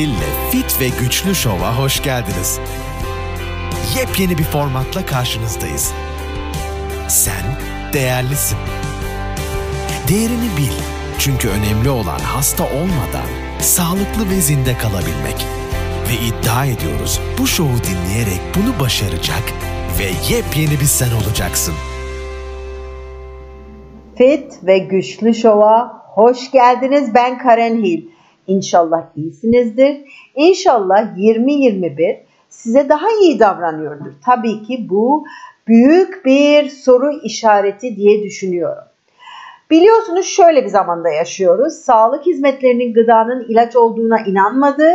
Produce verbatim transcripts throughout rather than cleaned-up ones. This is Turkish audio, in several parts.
Hill'le Fit ve Güçlü Show'a hoş geldiniz. Yepyeni bir formatla karşınızdayız. Sen değerlisin. Değerini bil. Çünkü önemli olan hasta olmadan sağlıklı ve zinde kalabilmek. Ve iddia ediyoruz, bu şovu dinleyerek bunu başaracak ve yepyeni bir sen olacaksın. Fit ve Güçlü Show'a hoş geldiniz. Ben Karen Hill. İnşallah iyisinizdir. İnşallah yirmi yirmi bir size daha iyi davranıyordur. Tabii ki bu büyük bir soru işareti diye düşünüyorum. Biliyorsunuz şöyle bir zamanda yaşıyoruz. Sağlık hizmetlerinin gıdanın ilaç olduğuna inanmadığı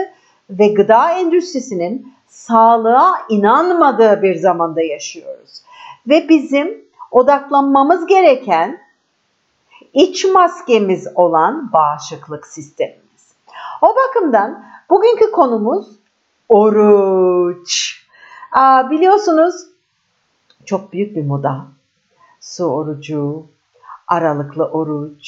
ve gıda endüstrisinin sağlığa inanmadığı bir zamanda yaşıyoruz. Ve bizim odaklanmamız gereken iç maskemiz olan bağışıklık sistemimiz. O bakımdan bugünkü konumuz oruç. Aa, biliyorsunuz çok büyük bir moda. Su orucu, aralıklı oruç,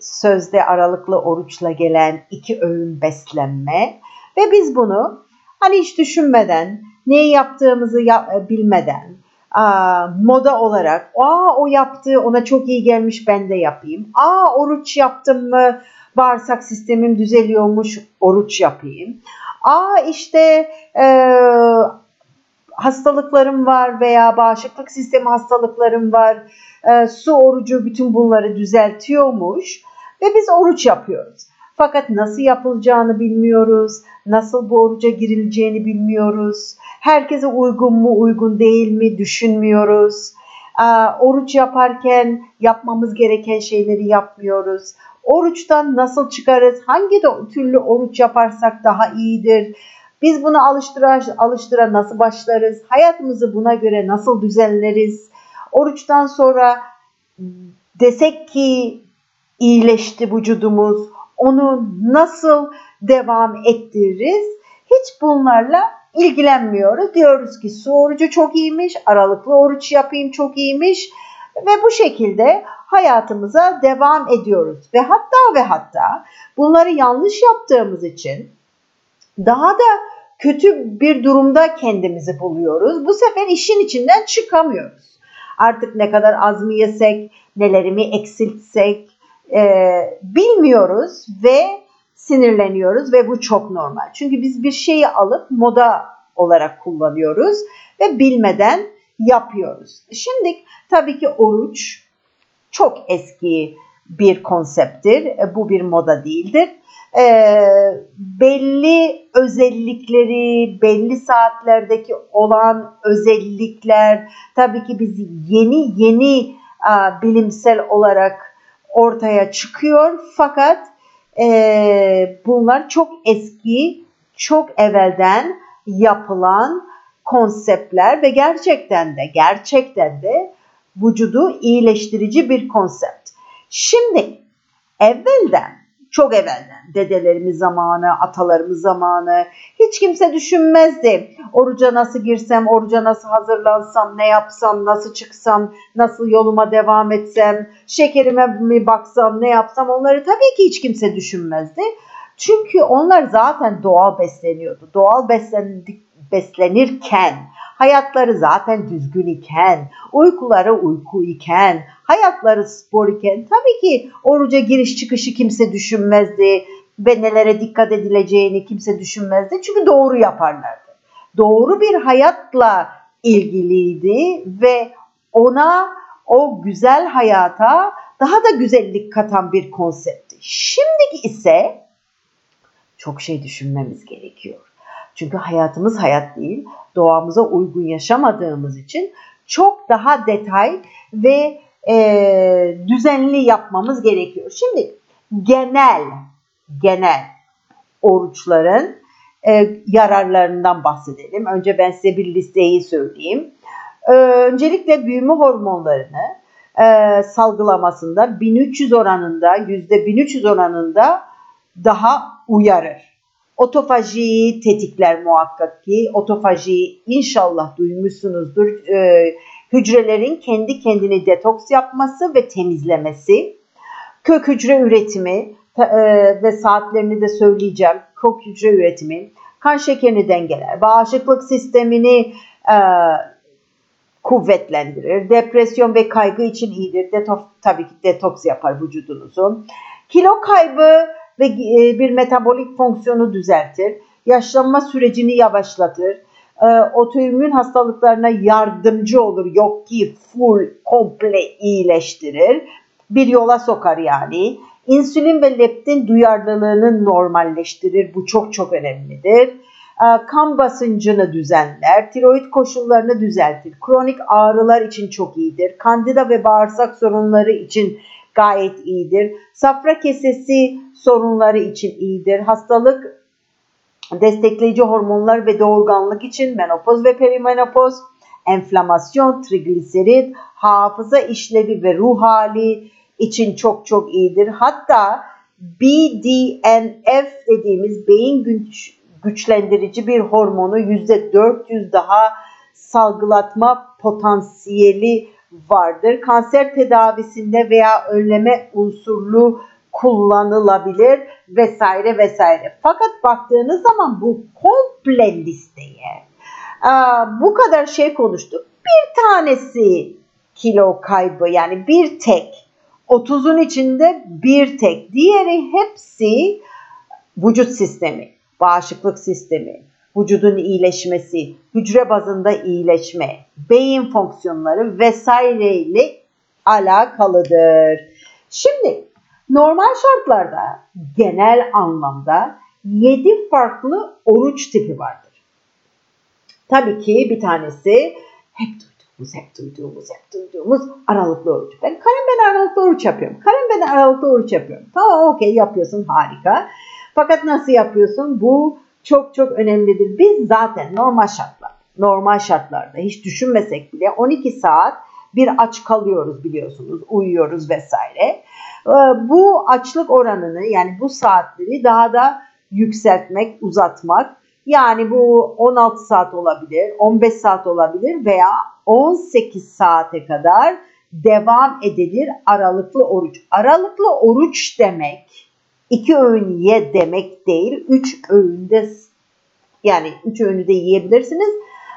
sözde aralıklı oruçla gelen iki öğün beslenme ve biz bunu hani hiç düşünmeden, neyi yaptığımızı yap- bilmeden aa, moda olarak aa o yaptığı ona çok iyi gelmiş ben de yapayım. Aa oruç yaptım mı bağırsak sistemim düzeliyormuş oruç yapayım. Aa işte e, hastalıklarım var veya bağışıklık sistemi hastalıklarım var. E, su orucu bütün bunları düzeltiyormuş. Ve biz oruç yapıyoruz. Fakat nasıl yapılacağını bilmiyoruz. Nasıl bu oruca girileceğini bilmiyoruz. Herkese uygun mu, uygun değil mi düşünmüyoruz. Oruç yaparken yapmamız gereken şeyleri yapmıyoruz. Oruçtan nasıl çıkarız? Hangi türlü oruç yaparsak daha iyidir? Biz bunu alıştıra alıştıra nasıl başlarız? Hayatımızı buna göre nasıl düzenleriz? Oruçtan sonra desek ki iyileşti vücudumuz, onu nasıl devam ettiririz? Hiç bunlarla ilgilenmiyoruz. Diyoruz ki su orucu çok iyiymiş, aralıklı oruç yapayım çok iyiymiş ve bu şekilde hayatımıza devam ediyoruz. Ve hatta ve hatta bunları yanlış yaptığımız için daha da kötü bir durumda kendimizi buluyoruz. Bu sefer işin içinden çıkamıyoruz. Artık ne kadar az mı yesek, nelerimi eksiltsek, Ee, bilmiyoruz ve sinirleniyoruz ve bu çok normal. Çünkü biz bir şeyi alıp moda olarak kullanıyoruz ve bilmeden yapıyoruz. Şimdi tabii ki oruç çok eski bir konsepttir. Bu bir moda değildir. Ee, belli özellikleri, belli saatlerdeki olan özellikler tabii ki biz yeni yeni a, bilimsel olarak ortaya çıkıyor fakat e, bunlar çok eski, çok evvelden yapılan konseptler ve gerçekten de gerçekten de vücudu iyileştirici bir konsept. Şimdi evvelden, çok evvelden dedelerimiz zamanı, atalarımız zamanı hiç kimse düşünmezdi. Oruca nasıl girsem, oruca nasıl hazırlansam, ne yapsam, nasıl çıksam, nasıl yoluma devam etsem, şekerime mi baksam, ne yapsam onları tabii ki hiç kimse düşünmezdi. Çünkü onlar zaten doğal besleniyordu. Doğal beslendik, beslenirken, hayatları zaten düzgün iken, uykuları uyku iken, hayatları spor iken tabii ki oruca giriş çıkışı kimse düşünmezdi ve nelere dikkat edileceğini kimse düşünmezdi. Çünkü doğru yaparlardı. Doğru bir hayatla ilgiliydi ve ona, o güzel hayata daha da güzellik katan bir konseptti. Şimdiki ise çok şey düşünmemiz gerekiyor. Çünkü hayatımız hayat değil, doğamıza uygun yaşamadığımız için çok daha detay ve e, düzenli yapmamız gerekiyor. Şimdi genel genel oruçların e, yararlarından bahsedelim. Önce ben size bir listeyi söyleyeyim. E, öncelikle büyüme hormonlarını e, salgılamasında bin üç yüz oranında, yüzde bin üç yüz oranında daha uyarır. Otofajiyi tetikler muhakkak ki. Otofajiyi inşallah duymuşsunuzdur. Ee, hücrelerin kendi kendini detoks yapması ve temizlemesi. Kök hücre üretimi ve saatlerini de söyleyeceğim. Kök hücre üretimi, kan şekerini dengeler, bağışıklık sistemini e, kuvvetlendirir, depresyon ve kaygı için iyidir. Detoks, tabii ki detoks yapar vücudunuzu. Kilo kaybı ve e, bir metabolik fonksiyonu düzeltir. Yaşlanma sürecini yavaşlatır. E, otoimmün hastalıklarına yardımcı olur. Yok ki full, komple iyileştirir. Bir yola sokar yani. İnsülin ve leptin duyarlılığını normalleştirir. Bu çok çok önemlidir. Kan basıncını düzenler, tiroid koşullarını düzeltir. Kronik ağrılar için çok iyidir. Kandida ve bağırsak sorunları için gayet iyidir. Safra kesesi sorunları için iyidir. Hastalık destekleyici hormonlar ve doğurganlık için menopoz ve perimenopoz, enflamasyon, trigliserit, hafıza işlevi ve ruh hali için çok çok iyidir. Hatta B D N F dediğimiz beyin güç, güçlendirici bir hormonu yüzde dört yüz daha salgılatma potansiyeli vardır. Kanser tedavisinde veya önleme unsurlu kullanılabilir vesaire vesaire. Fakat baktığınız zaman bu komple listeye bu kadar şey konuştuk. Bir tanesi kilo kaybı, yani bir tek. otuzun içinde bir tek. Diğeri hepsi vücut sistemi, bağışıklık sistemi, vücudun iyileşmesi, hücre bazında iyileşme, beyin fonksiyonları vesaireyle alakalıdır. Şimdi normal şartlarda genel anlamda yedi farklı oruç tipi vardır. Tabii ki bir tanesi hep hep duyduğumuz, hep duyduğumuz aralıklı oruç. Ben, Karen ben aralıklı oruç yapıyorum. Karen ben aralıklı oruç yapıyorum. Tamam, okey, yapıyorsun, harika. Fakat nasıl yapıyorsun? Bu çok çok önemlidir. Biz zaten normal şartlar, normal şartlarda hiç düşünmesek bile on iki saat bir aç kalıyoruz biliyorsunuz. Uyuyoruz vesaire. Bu açlık oranını, yani bu saatleri daha da yükseltmek, uzatmak. Yani bu on altı saat olabilir, on beş saat olabilir veya on sekiz saate kadar devam edilir aralıklı oruç. Aralıklı oruç demek iki öğün ye demek değil. Üç öğünde, yani üç öğünü de yiyebilirsiniz.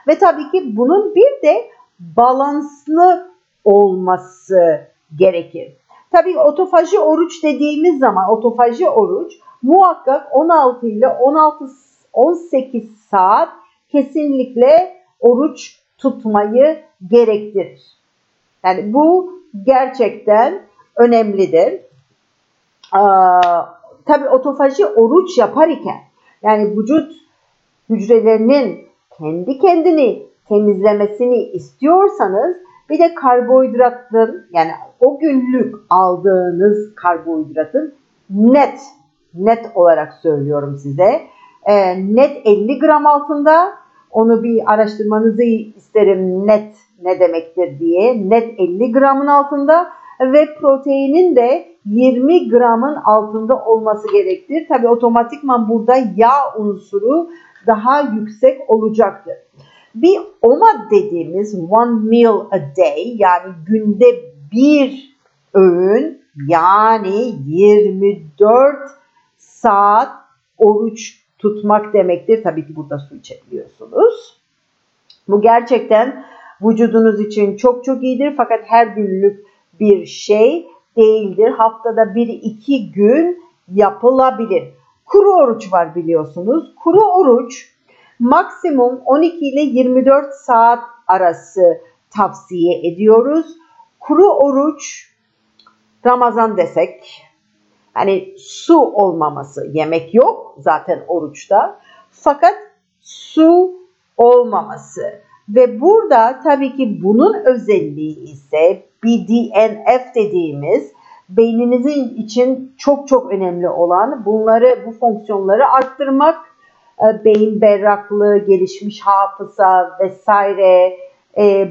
Ve tabii ki bunun bir de balanslı olması gerekir. Tabii otofaji oruç dediğimiz zaman otofaji oruç muhakkak on altı ile on altı on sekiz saat kesinlikle oruç tutmayı gerektirir. Yani bu gerçekten önemlidir. Ee, tabii otofaji oruç yapar iken, yani vücut hücrelerinin kendi kendini temizlemesini istiyorsanız bir de karbonhidratın, yani o günlük aldığınız karbonhidratın net, net olarak söylüyorum size, e, net elli gram altında. Onu bir araştırmanızı isterim, net ne demektir diye. Net elli gramın altında ve proteinin de yirmi gramın altında olması gerektir. Tabii otomatikman burada yağ unsuru daha yüksek olacaktır. Bir O M A D dediğimiz one meal a day, yani günde bir öğün, yani yirmi dört saat oruç tutmak demektir. Tabii ki burada su içebiliyorsunuz. Bu gerçekten vücudunuz için çok çok iyidir. Fakat her günlük bir şey değildir. Haftada bir iki gün yapılabilir. Kuru oruç var biliyorsunuz. Kuru oruç maksimum on iki ile yirmi dört saat arası tavsiye ediyoruz. Kuru oruç Ramazan desek, hani su olmaması, yemek yok zaten oruçta, fakat su olmaması. Ve burada tabii ki bunun özelliği ise B D N F dediğimiz beyninizin için çok çok önemli olan bunları, bu fonksiyonları arttırmak, beyin berraklığı, gelişmiş hafıza vesaire,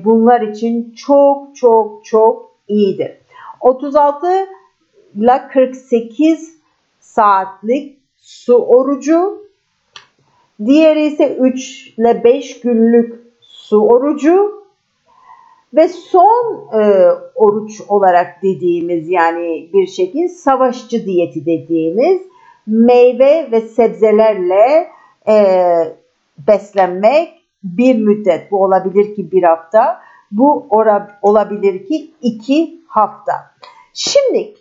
bunlar için çok çok çok iyidir. otuz altı ile kırk sekiz saatlik su orucu, diğeri ise üç ile beş günlük su orucu Ve son e, oruç olarak dediğimiz, yani bir şekil savaşçı diyeti dediğimiz meyve ve sebzelerle e, beslenmek bir müddet. Bu olabilir ki bir hafta, bu olabilir ki iki hafta. Şimdi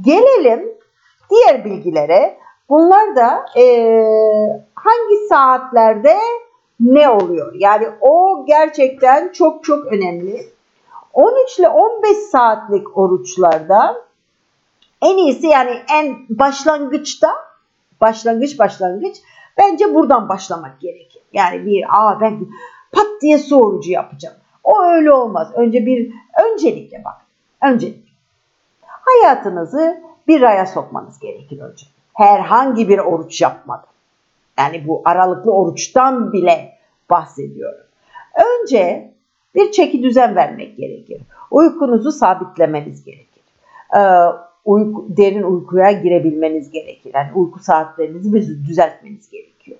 gelelim diğer bilgilere. Bunlar da e, hangi saatlerde ne oluyor? Yani o gerçekten çok çok önemli. on üç ile on beş saatlik oruçlarda en iyisi, yani en başlangıçta, başlangıç başlangıç bence buradan başlamak gerekir. Yani bir aa ben pat diye su orucu yapacağım. O öyle olmaz. Önce bir öncelikle bak. Öncelik. Hayatınızı bir raya sokmanız gerekir önce. Herhangi bir oruç yapmadan. Yani bu aralıklı oruçtan bile bahsediyorum. Önce bir çeki düzen vermek gerekir. Uykunuzu sabitlemeniz gerekir. Ee, uyku, derin uykuya girebilmeniz gerekir. Yani uyku saatlerinizi bir düzeltmeniz gerekiyor.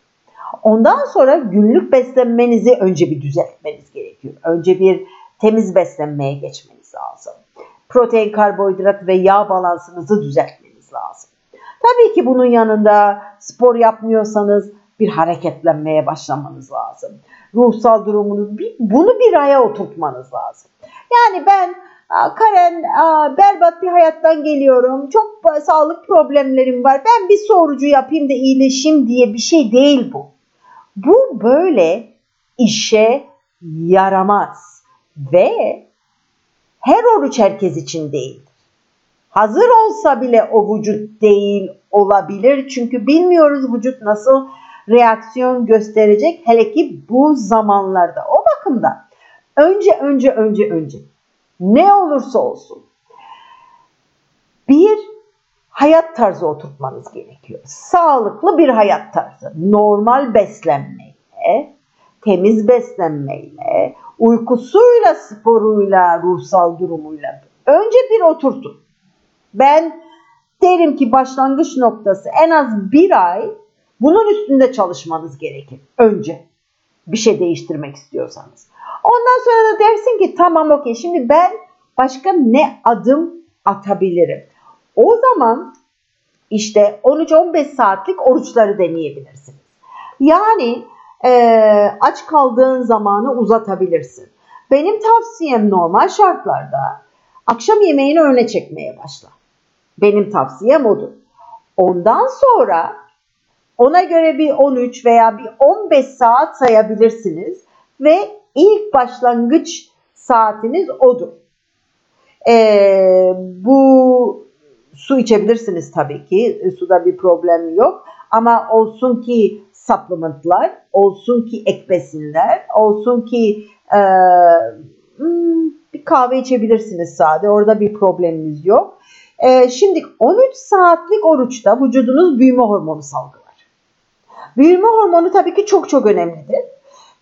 Ondan sonra günlük beslenmenizi önce bir düzeltmeniz gerekiyor. Önce bir temiz beslenmeye geçmeniz lazım. Protein, karbonhidrat ve yağ balansınızı düzeltmeniz lazım. Tabii ki bunun yanında spor yapmıyorsanız bir hareketlenmeye başlamanız lazım. Ruhsal durumunuz, bunu bir aya oturtmanız lazım. Yani ben Karen berbat bir hayattan geliyorum, çok sağlık problemlerim var, ben bir sorucu yapayım da iyileşeyim diye bir şey değil bu. Bu böyle işe yaramaz ve her oruç herkes için değil. Hazır olsa bile o vücut değil olabilir. Çünkü bilmiyoruz vücut nasıl reaksiyon gösterecek. Hele ki bu zamanlarda. O bakımdan önce önce önce önce ne olursa olsun bir hayat tarzı oturtmanız gerekiyor. Sağlıklı bir hayat tarzı. Normal beslenmeyle, temiz beslenmeyle, uykusuyla, sporuyla, ruhsal durumuyla önce bir oturtun. Ben derim ki başlangıç noktası en az bir ay bunun üstünde çalışmanız gerekir. Önce bir şey değiştirmek istiyorsanız. Ondan sonra da dersin ki tamam okey, şimdi ben başka ne adım atabilirim? O zaman işte on üç on beş saatlik oruçları deneyebilirsiniz. Yani e, aç kaldığın zamanı uzatabilirsin. Benim tavsiyem normal şartlarda akşam yemeğini öne çekmeye başla. Benim tavsiyem odur. Ondan sonra ona göre bir on üç veya bir on beş saat sayabilirsiniz ve ilk başlangıç saatiniz odur. Ee, bu su içebilirsiniz tabii ki. Suda bir problem yok. Ama olsun ki supplementlar, olsun ki ek besinler, olsun ki e, hmm, bir kahve içebilirsiniz sade. Orada bir problemimiz yok. Ee, şimdi on üç saatlik oruçta vücudunuz büyüme hormonu salgılar. Büyüme hormonu tabii ki çok çok önemlidir.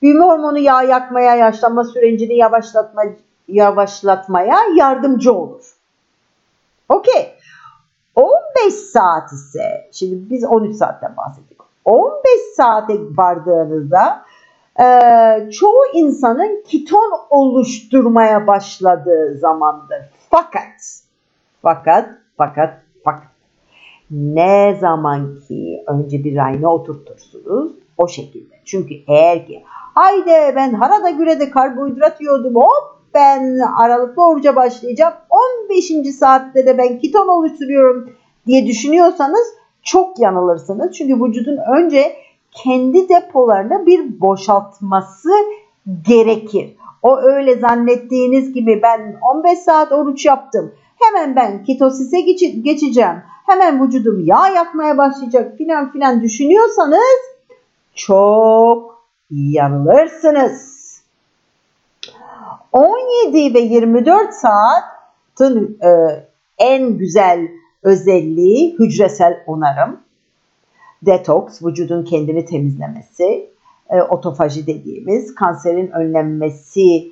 Büyüme hormonu yağ yakmaya, yaşlanma sürecini yavaşlatma, yavaşlatmaya yardımcı olur. Okey. on beş saat ise, şimdi biz on üç saatten bahsettik. on beş saate vardığınızda Ee, çoğu insanın keton oluşturmaya başladığı zamandır. Fakat, fakat, fakat, fakat ne zaman ki önce bir rayına oturtursunuz o şekilde. Çünkü eğer ki haydi ben harada gürede karbonhidrat yiyordum, hop ben aralıklı oruca başlayacağım, on beşinci saatte de ben keton oluşturuyorum diye düşünüyorsanız çok yanılırsınız. Çünkü vücudun önce kendi depolarını bir boşaltması gerekir. O öyle zannettiğiniz gibi ben on beş saat oruç yaptım, hemen ben ketozise geçeceğim, hemen vücudum yağ yakmaya başlayacak filan filan düşünüyorsanız çok yanılırsınız. on yedi ve yirmi dört saatin en güzel özelliği hücresel onarım. Detoks, vücudun kendini temizlemesi, e, otofaji dediğimiz kanserin önlenmesi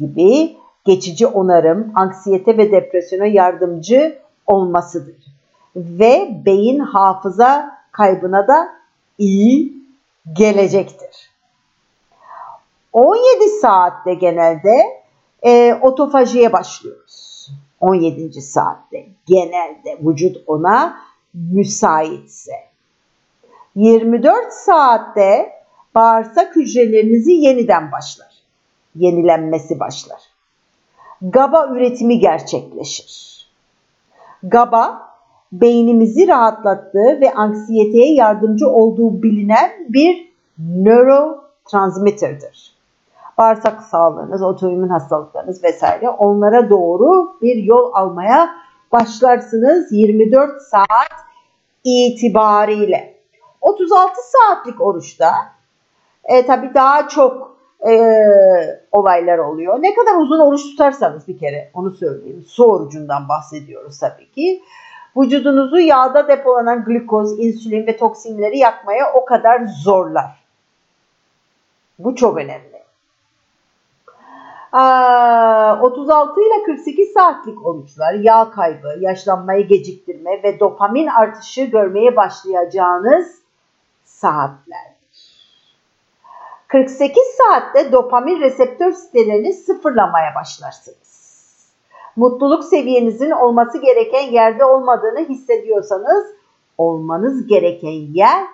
gibi geçici onarım, anksiyete ve depresyona yardımcı olmasıdır. Ve beyin hafıza kaybına da iyi gelecektir. on yedi saatte genelde e, otofajiye başlıyoruz. on yedinci saatte genelde vücut ona müsaitse. yirmi dört saatte bağırsak hücrelerinizi yeniden başlar. Yenilenmesi başlar. GABA üretimi gerçekleşir. GABA beynimizi rahatlattığı ve anksiyeteye yardımcı olduğu bilinen bir nörotransmitterdir. Bağırsak sağlığınız, otoimmün hastalıklarınız vesaire onlara doğru bir yol almaya başlarsınız yirmi dört saat itibariyle. otuz altı saatlik oruçta e, tabii daha çok e, olaylar oluyor. Ne kadar uzun oruç tutarsanız bir kere onu söyleyeyim. Su orucundan bahsediyoruz tabii ki. Vücudunuzu yağda depolanan glikoz, insülin ve toksinleri yakmaya o kadar zorlar. Bu çok önemli. Aa, otuz altı ile kırk sekiz saatlik oruçlar yağ kaybı, yaşlanmayı geciktirme ve dopamin artışı görmeye başlayacağınız saatlerdir. kırk sekiz saatte dopamin reseptör sitelerini sıfırlamaya başlarsınız. Mutluluk seviyenizin olması gereken yerde olmadığını hissediyorsanız olmanız gereken yer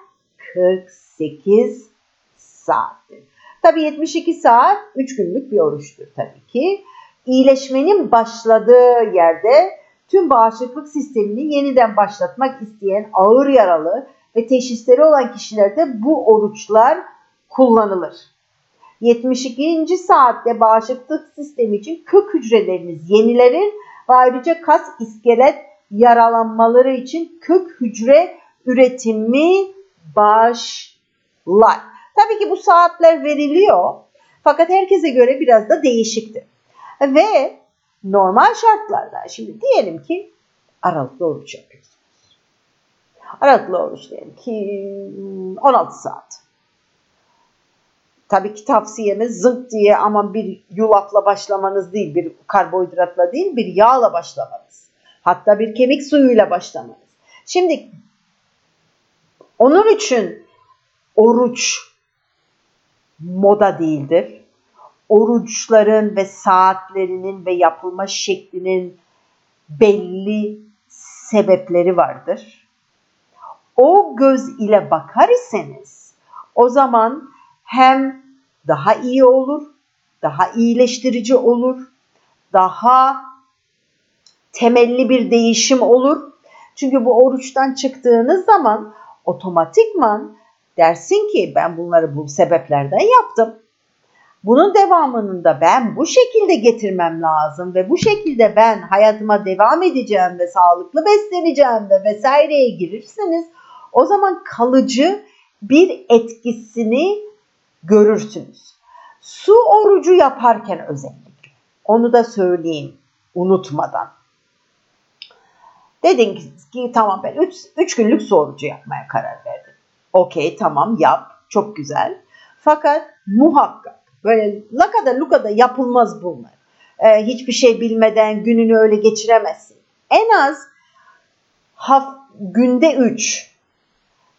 kırk sekiz saattir. Tabii yetmiş iki saat üç günlük bir oruçtur tabii ki. İyileşmenin başladığı yerde tüm bağışıklık sistemini yeniden başlatmak isteyen ağır yaralı ve teşhisleri olan kişilerde bu oruçlar kullanılır. yetmiş ikinci saatte bağışıklık sistemi için kök hücreleriniz yenilenir ve ayrıca kas, iskelet yaralanmaları için kök hücre üretimi başlar. Tabii ki bu saatler veriliyor fakat herkese göre biraz da değişiktir. Ve normal şartlarda şimdi diyelim ki aralıklı oruç yapıyoruz. Aralıklı oruç diyelim ki on altı saat. Tabii ki tavsiyemiz zınk diye aman bir yulafla başlamanız değil, bir karbonhidratla değil, bir yağla başlamanız. Hatta bir kemik suyuyla başlamanız. Şimdi onun için oruç moda değildir. Oruçların ve saatlerinin ve yapılma şeklinin belli sebepleri vardır. O göz ile bakar iseniz o zaman hem daha iyi olur, daha iyileştirici olur, daha temelli bir değişim olur. Çünkü bu oruçtan çıktığınız zaman otomatikman dersin ki ben bunları bu sebeplerden yaptım. Bunun devamını da ben bu şekilde getirmem lazım ve bu şekilde ben hayatıma devam edeceğim ve sağlıklı besleneceğim ve vesaireye girirseniz o zaman kalıcı bir etkisini görürsünüz. Su orucu yaparken özellikle. Onu da söyleyeyim unutmadan. Dedin ki tamam ben üç günlük su orucu yapmaya karar verdim. Okey tamam yap. Çok güzel. Fakat muhakkak böyle lakada lukada yapılmaz bunlar. Ee, hiçbir şey bilmeden gününü öyle geçiremezsin. En az haf, günde üç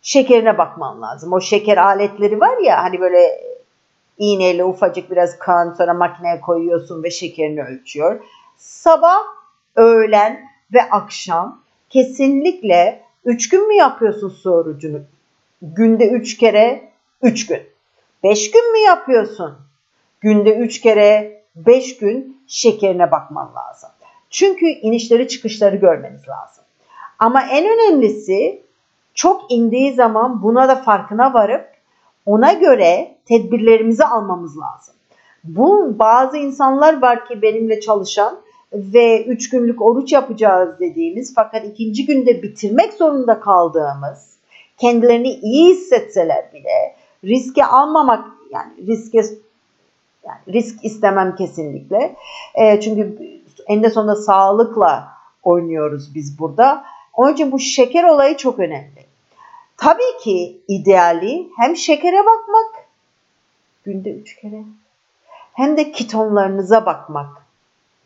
şekerine bakman lazım. O şeker aletleri var ya hani böyle iğneyle ufacık biraz kan sonra makineye koyuyorsun ve şekerini ölçüyor. Sabah, öğlen ve akşam kesinlikle üç gün mü yapıyorsun su orucunu? Günde üç kere üç gün. beş gün mü yapıyorsun? Günde üç kere beş gün şekerine bakman lazım. Çünkü inişleri çıkışları görmeniz lazım. Ama en önemlisi çok indiği zaman buna da farkına varıp ona göre tedbirlerimizi almamız lazım. Bu bazı insanlar var ki benimle çalışan ve üç günlük oruç yapacağız dediğimiz fakat ikinci günde bitirmek zorunda kaldığımız kendilerini iyi hissetseler bile riske almamak yani riske yani risk istemem kesinlikle. E, çünkü en de sonunda sağlıkla oynuyoruz biz burada. Onun için bu şeker olayı çok önemli. Tabii ki ideali hem şekere bakmak, günde üç kere, hem de ketonlarınıza bakmak,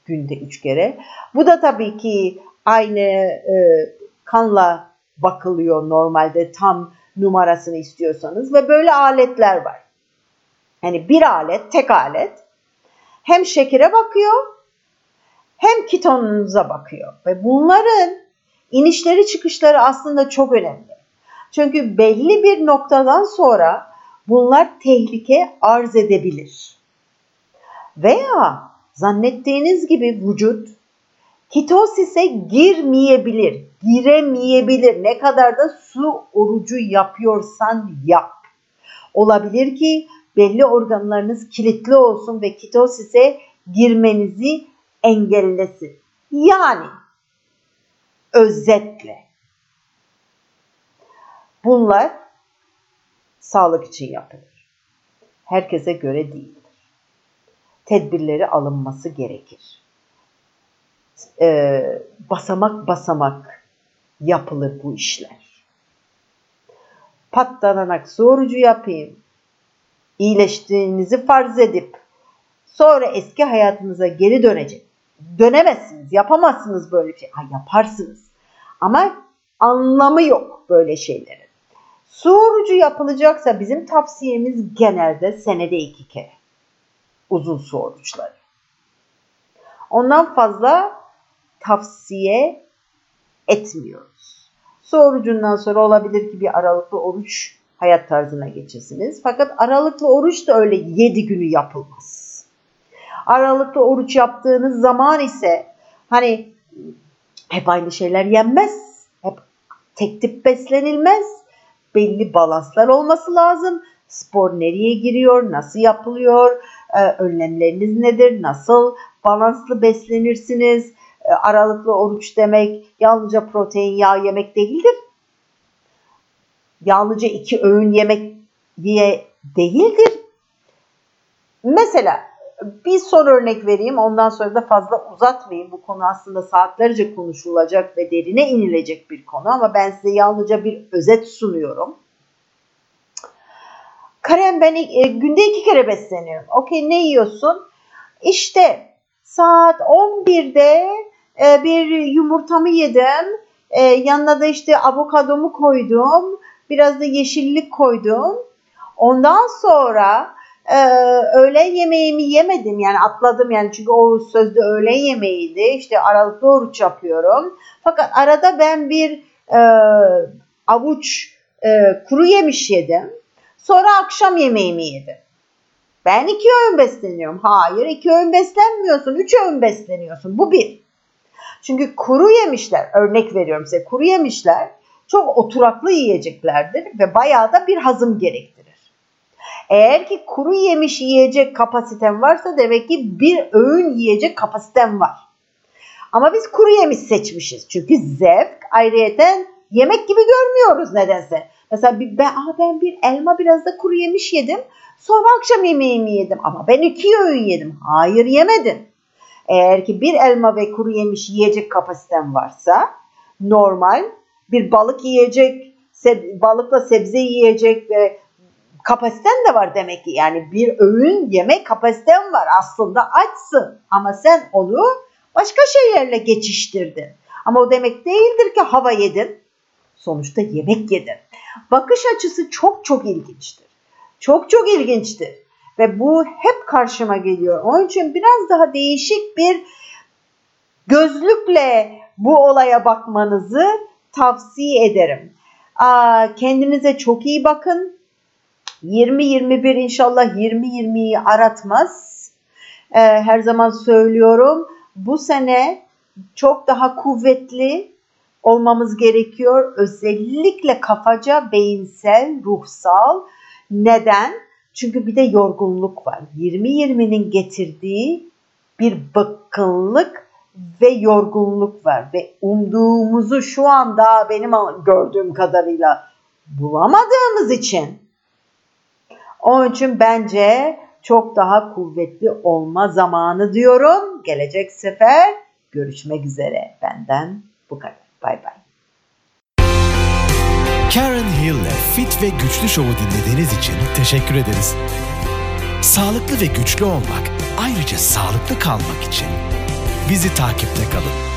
günde üç kere. Bu da tabii ki aynı e, kanla bakılıyor normalde tam numarasını istiyorsanız ve böyle aletler var. Yani bir alet, tek alet. hem şekere bakıyor hem ketonunuza bakıyor. Ve bunların inişleri çıkışları aslında çok önemli. Çünkü belli bir noktadan sonra bunlar tehlike arz edebilir. Veya zannettiğiniz gibi vücut ketozise girmeyebilir, giremeyebilir. Ne kadar da su orucu yapıyorsan yap. Olabilir ki belli organlarınız kilitli olsun ve ketozise girmenizi engellesin. Yani özetle bunlar sağlık için yapılır. Herkese göre değildir. Tedbirleri alınması gerekir. Ee, basamak basamak yapılır bu işler. Patlanarak su orucu yapayım, iyileştiğinizi farz edip sonra eski hayatınıza geri dönecek. Dönemezsiniz, yapamazsınız böyle bir şey. Ha, yaparsınız ama anlamı yok böyle şeylerin. Su orucu yapılacaksa bizim tavsiyemiz genelde senede iki kere uzun su oruçları. Ondan fazla tavsiye etmiyoruz. Su orucundan sonra olabilir ki bir aralıklı oruç hayat tarzına geçirsiniz. Fakat aralıklı oruç da öyle yedi günü yapılmaz. Aralıklı oruç yaptığınız zaman ise hani hep aynı şeyler yenmez, hep tek tip beslenilmez, belli balanslar olması lazım. Spor nereye giriyor, nasıl yapılıyor, önlemleriniz nedir, nasıl balanslı beslenirsiniz? Aralıklı oruç demek yalnızca protein, yağ yemek değildir. Yalnızca iki öğün yemek diye değildir. Mesela bir son örnek vereyim, ondan sonra da fazla uzatmayayım. Bu konu aslında saatlerce konuşulacak ve derine inilecek bir konu ama ben size yalnızca bir özet sunuyorum. Karen, ben günde iki kere besleniyorum. Okey, ne yiyorsun? İşte saat on birde bir yumurtamı yedim. Yanına da işte avokadomu koydum. Biraz da yeşillik koydum. Ondan sonra Ee, öğlen yemeğimi yemedim, yani atladım, yani çünkü o sözde öğlen yemeğiydi. İşte aralıklı oruç yapıyorum. Fakat arada ben bir e, avuç e, kuru yemiş yedim. Sonra akşam yemeğimi yedim. Ben iki öğün besleniyorum. Hayır, iki öğün beslenmiyorsun. Üç öğün besleniyorsun. Bu bir. Çünkü kuru yemişler, örnek veriyorum size, kuru yemişler çok oturaklı yiyeceklerdir ve bayağı da bir hazım gerektirir. Eğer ki kuru yemiş yiyecek kapasiten varsa demek ki bir öğün yiyecek kapasiten var. Ama biz kuru yemiş seçmişiz. Çünkü zevk, ayrıyeten yemek gibi görmüyoruz nedense. Mesela ben, ah ben bir elma biraz da kuru yemiş yedim. Sonra akşam yemeğimi yedim. Ama ben iki öğün yedim. Hayır, yemedim. Eğer ki bir elma ve kuru yemiş yiyecek kapasiten varsa normal bir balık yiyecek, seb- balıkla sebze yiyecek ve kapasiten de var demek ki, yani bir öğün yemek kapasiten var, aslında açsın ama sen onu başka şeylerle geçiştirdin. Ama o demek değildir ki hava yedin, sonuçta yemek yedin. Bakış açısı çok çok ilginçtir. Çok çok ilginçtir ve bu hep karşıma geliyor. Onun için biraz daha değişik bir gözlükle bu olaya bakmanızı tavsiye ederim. Kendinize çok iyi bakın. yirmi yirmi bir inşallah yirmi yirmiyi aratmaz. Ee, her zaman söylüyorum. Bu sene çok daha kuvvetli olmamız gerekiyor. Özellikle kafaca, beyinsel, ruhsal. Neden? Çünkü bir de yorgunluk var. yirmi yirminin getirdiği bir bıkkınlık ve yorgunluk var. Ve umduğumuzu şu anda benim gördüğüm kadarıyla bulamadığımız için, onun için bence çok daha kuvvetli olma zamanı diyorum. Gelecek sefer görüşmek üzere. Benden bu kadar. Bay bay. Karen Hill'le Fit ve Güçlü Show'u dinlediğiniz için teşekkür ederiz. Sağlıklı ve güçlü olmak, ayrıca sağlıklı kalmak için bizi takipte kalın.